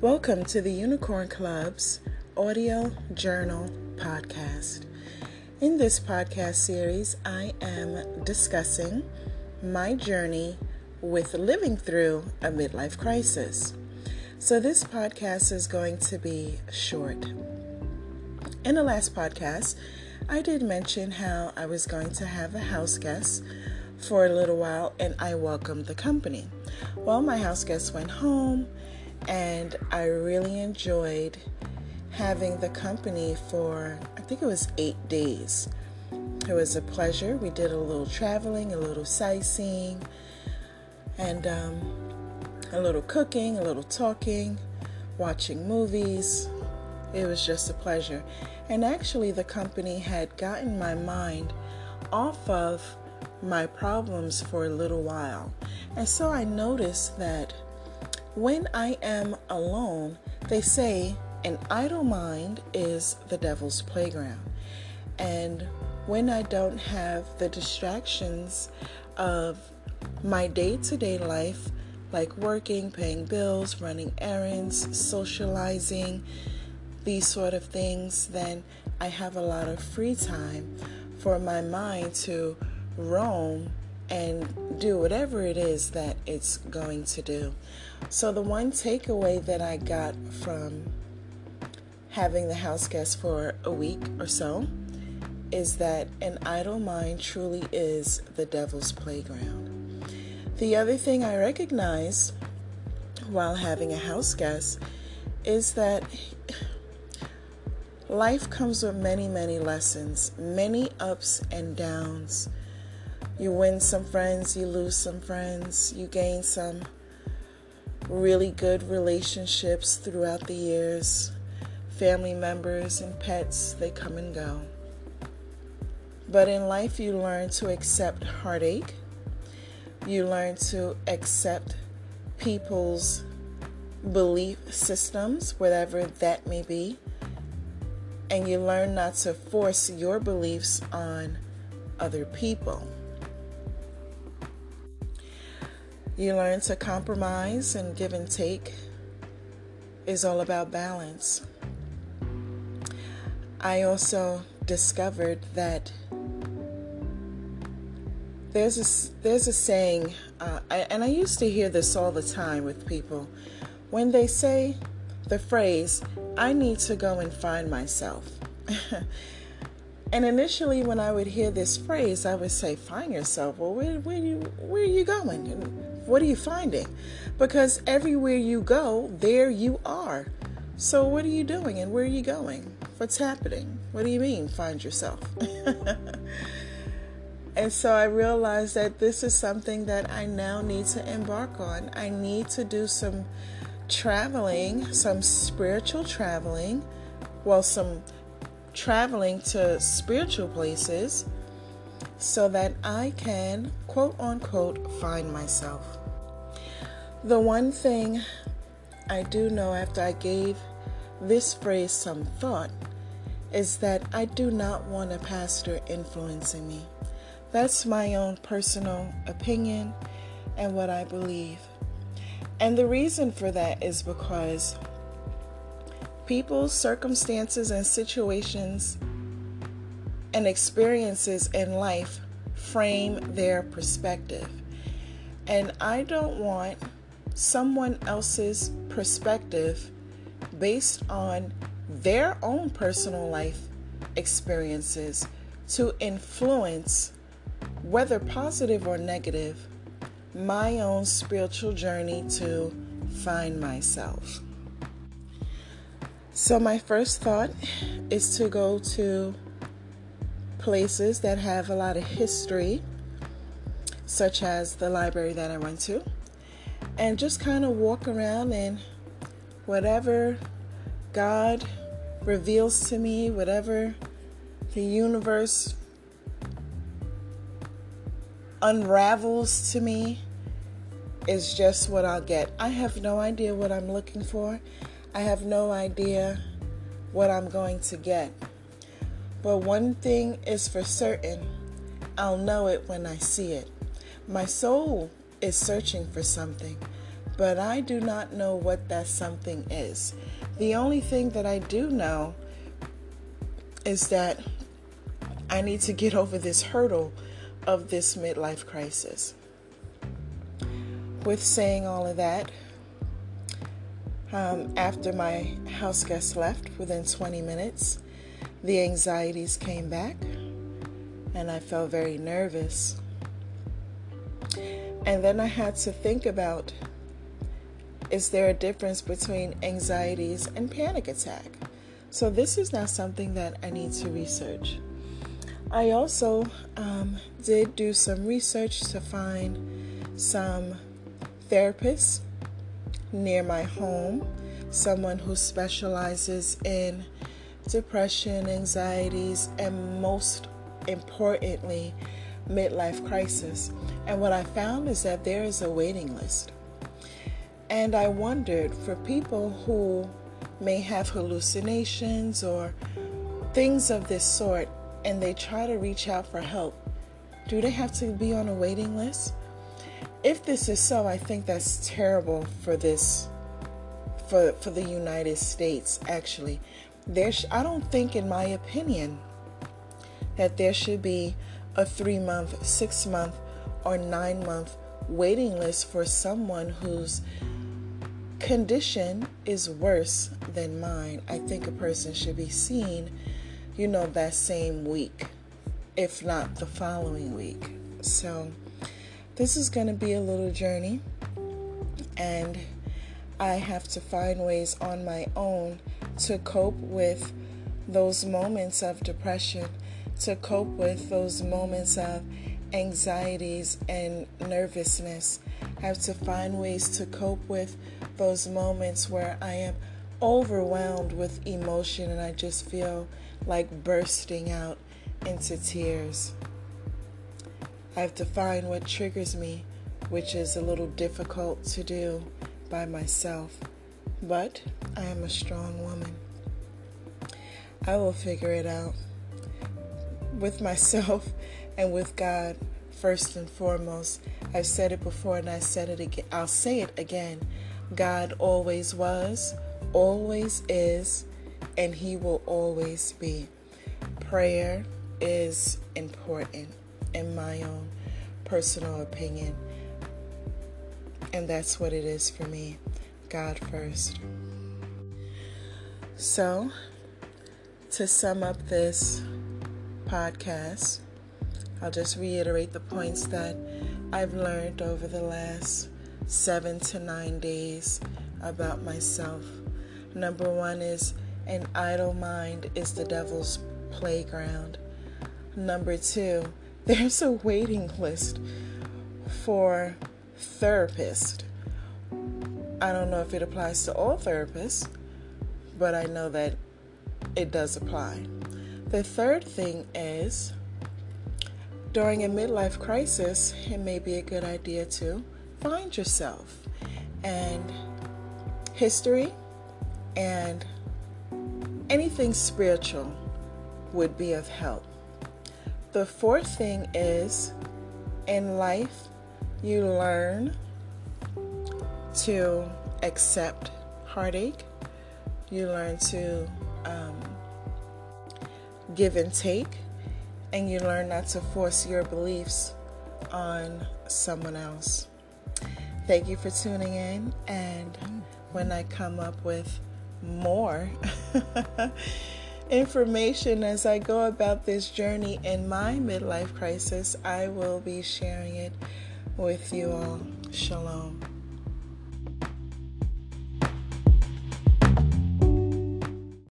Welcome to the Unicorn Club's Audio Journal Podcast. In this podcast series, I am discussing my journey with living through a midlife crisis. So this podcast is going to be short. In the last podcast, I did mention how I was going to have a house guest for a little while, and I welcomed the company. Well, my house guest went home, and I really enjoyed having the company for, I think it was 8 days. It was a pleasure. We did a little traveling, a little sightseeing, and a little cooking, a little talking, watching movies. It was just a pleasure. And actually, the company had gotten my mind off of my problems for a little while. And so I noticed that when I am alone, they say an idle mind is the devil's playground. And when I don't have the distractions of my day-to-day life, like working, paying bills, running errands, socializing, these sort of things, then I have a lot of free time for my mind to roam and do whatever it is that it's going to do. So the one takeaway that I got from having the house guest for a week or so is that an idle mind truly is the devil's playground. The other thing I recognized while having a house guest is that life comes with many, many lessons, many ups and downs. You win some friends, you lose some friends, you gain some really good relationships throughout the years. Family members and pets, they come and go. But in life, you learn to accept heartache. You learn to accept people's belief systems, whatever that may be. And you learn not to force your beliefs on other people. You learn to compromise, and give and take is all about balance. I also discovered that there's a saying, and I used to hear this all the time with people, when they say the phrase, I need to go and find myself. And initially, when I would hear this phrase, I would say, find yourself? Well, where are you going? And what are you finding? Because everywhere you go, there you are. So what are you doing and where are you going? What's happening? What do you mean, find yourself? And so I realized that this is something that I now need to embark on. I need to do some traveling, some spiritual traveling. Well, some traveling to spiritual places so that I can, quote unquote, find myself. The one thing I do know after I gave this phrase some thought is that I do not want a pastor influencing me. That's my own personal opinion and what I believe. And the reason for that is because people, circumstances, and situations and experiences in life frame their perspective. And I don't want someone else's perspective based on their own personal life experiences to influence, whether positive or negative, my own spiritual journey to find myself. So my first thought is to go to places that have a lot of history, such as the library that I went to, and just kind of walk around, and whatever God reveals to me, whatever the universe unravels to me is just what I'll get. I have no idea what I'm looking for. I have no idea what I'm going to get. But one thing is for certain, I'll know it when I see it. My soul is searching for something, but I do not know what that something is. The only thing that I do know is that I need to get over this hurdle of this midlife crisis. With saying all of that, after my house guest left, within 20 minutes, the anxieties came back, and I felt very nervous. And then I had to think about, is there a difference between anxieties and panic attack? So this is now something that I need to research. I also did do some research to find some therapists near my home, someone who specializes in depression, anxieties, and most importantly, midlife crisis. And what I found is that there is a waiting list. And I wondered, for people who may have hallucinations or things of this sort, and they try to reach out for help, do they have to be on a waiting list? If this is so, I think that's terrible for this, for the United States, actually. I don't think, in my opinion, that there should be a 3-month, 6-month, or 9-month waiting list for someone whose condition is worse than mine. I think a person should be seen, that same week, if not the following week. So this is going to be a little journey, and I have to find ways on my own to cope with those moments of depression, to cope with those moments of anxieties and nervousness. I have to find ways to cope with those moments where I am overwhelmed with emotion and I just feel like bursting out into tears. I have to find what triggers me, which is a little difficult to do by myself. But I am a strong woman. I will figure it out with myself and with God first and foremost. I've said it before and I said it again. I'll say it again. God always was, always is, and He will always be. Prayer is important, in my own personal opinion. And that's what it is for me. God first. So, to sum up this podcast, I'll just reiterate the points that I've learned over the last 7 to 9 days about myself. Number 1 is, an idle mind is the devil's playground. Number 2, there's a waiting list for therapists. I don't know if it applies to all therapists, but I know that it does apply. The third thing is, during a midlife crisis, it may be a good idea to find yourself. And history and anything spiritual would be of help. The fourth thing is, in life, you learn to accept heartache. You learn to give and take, and you learn not to force your beliefs on someone else. Thank you for tuning in, and when I come up with more information as I go about this journey in my midlife crisis, I will be sharing it with you all. Shalom.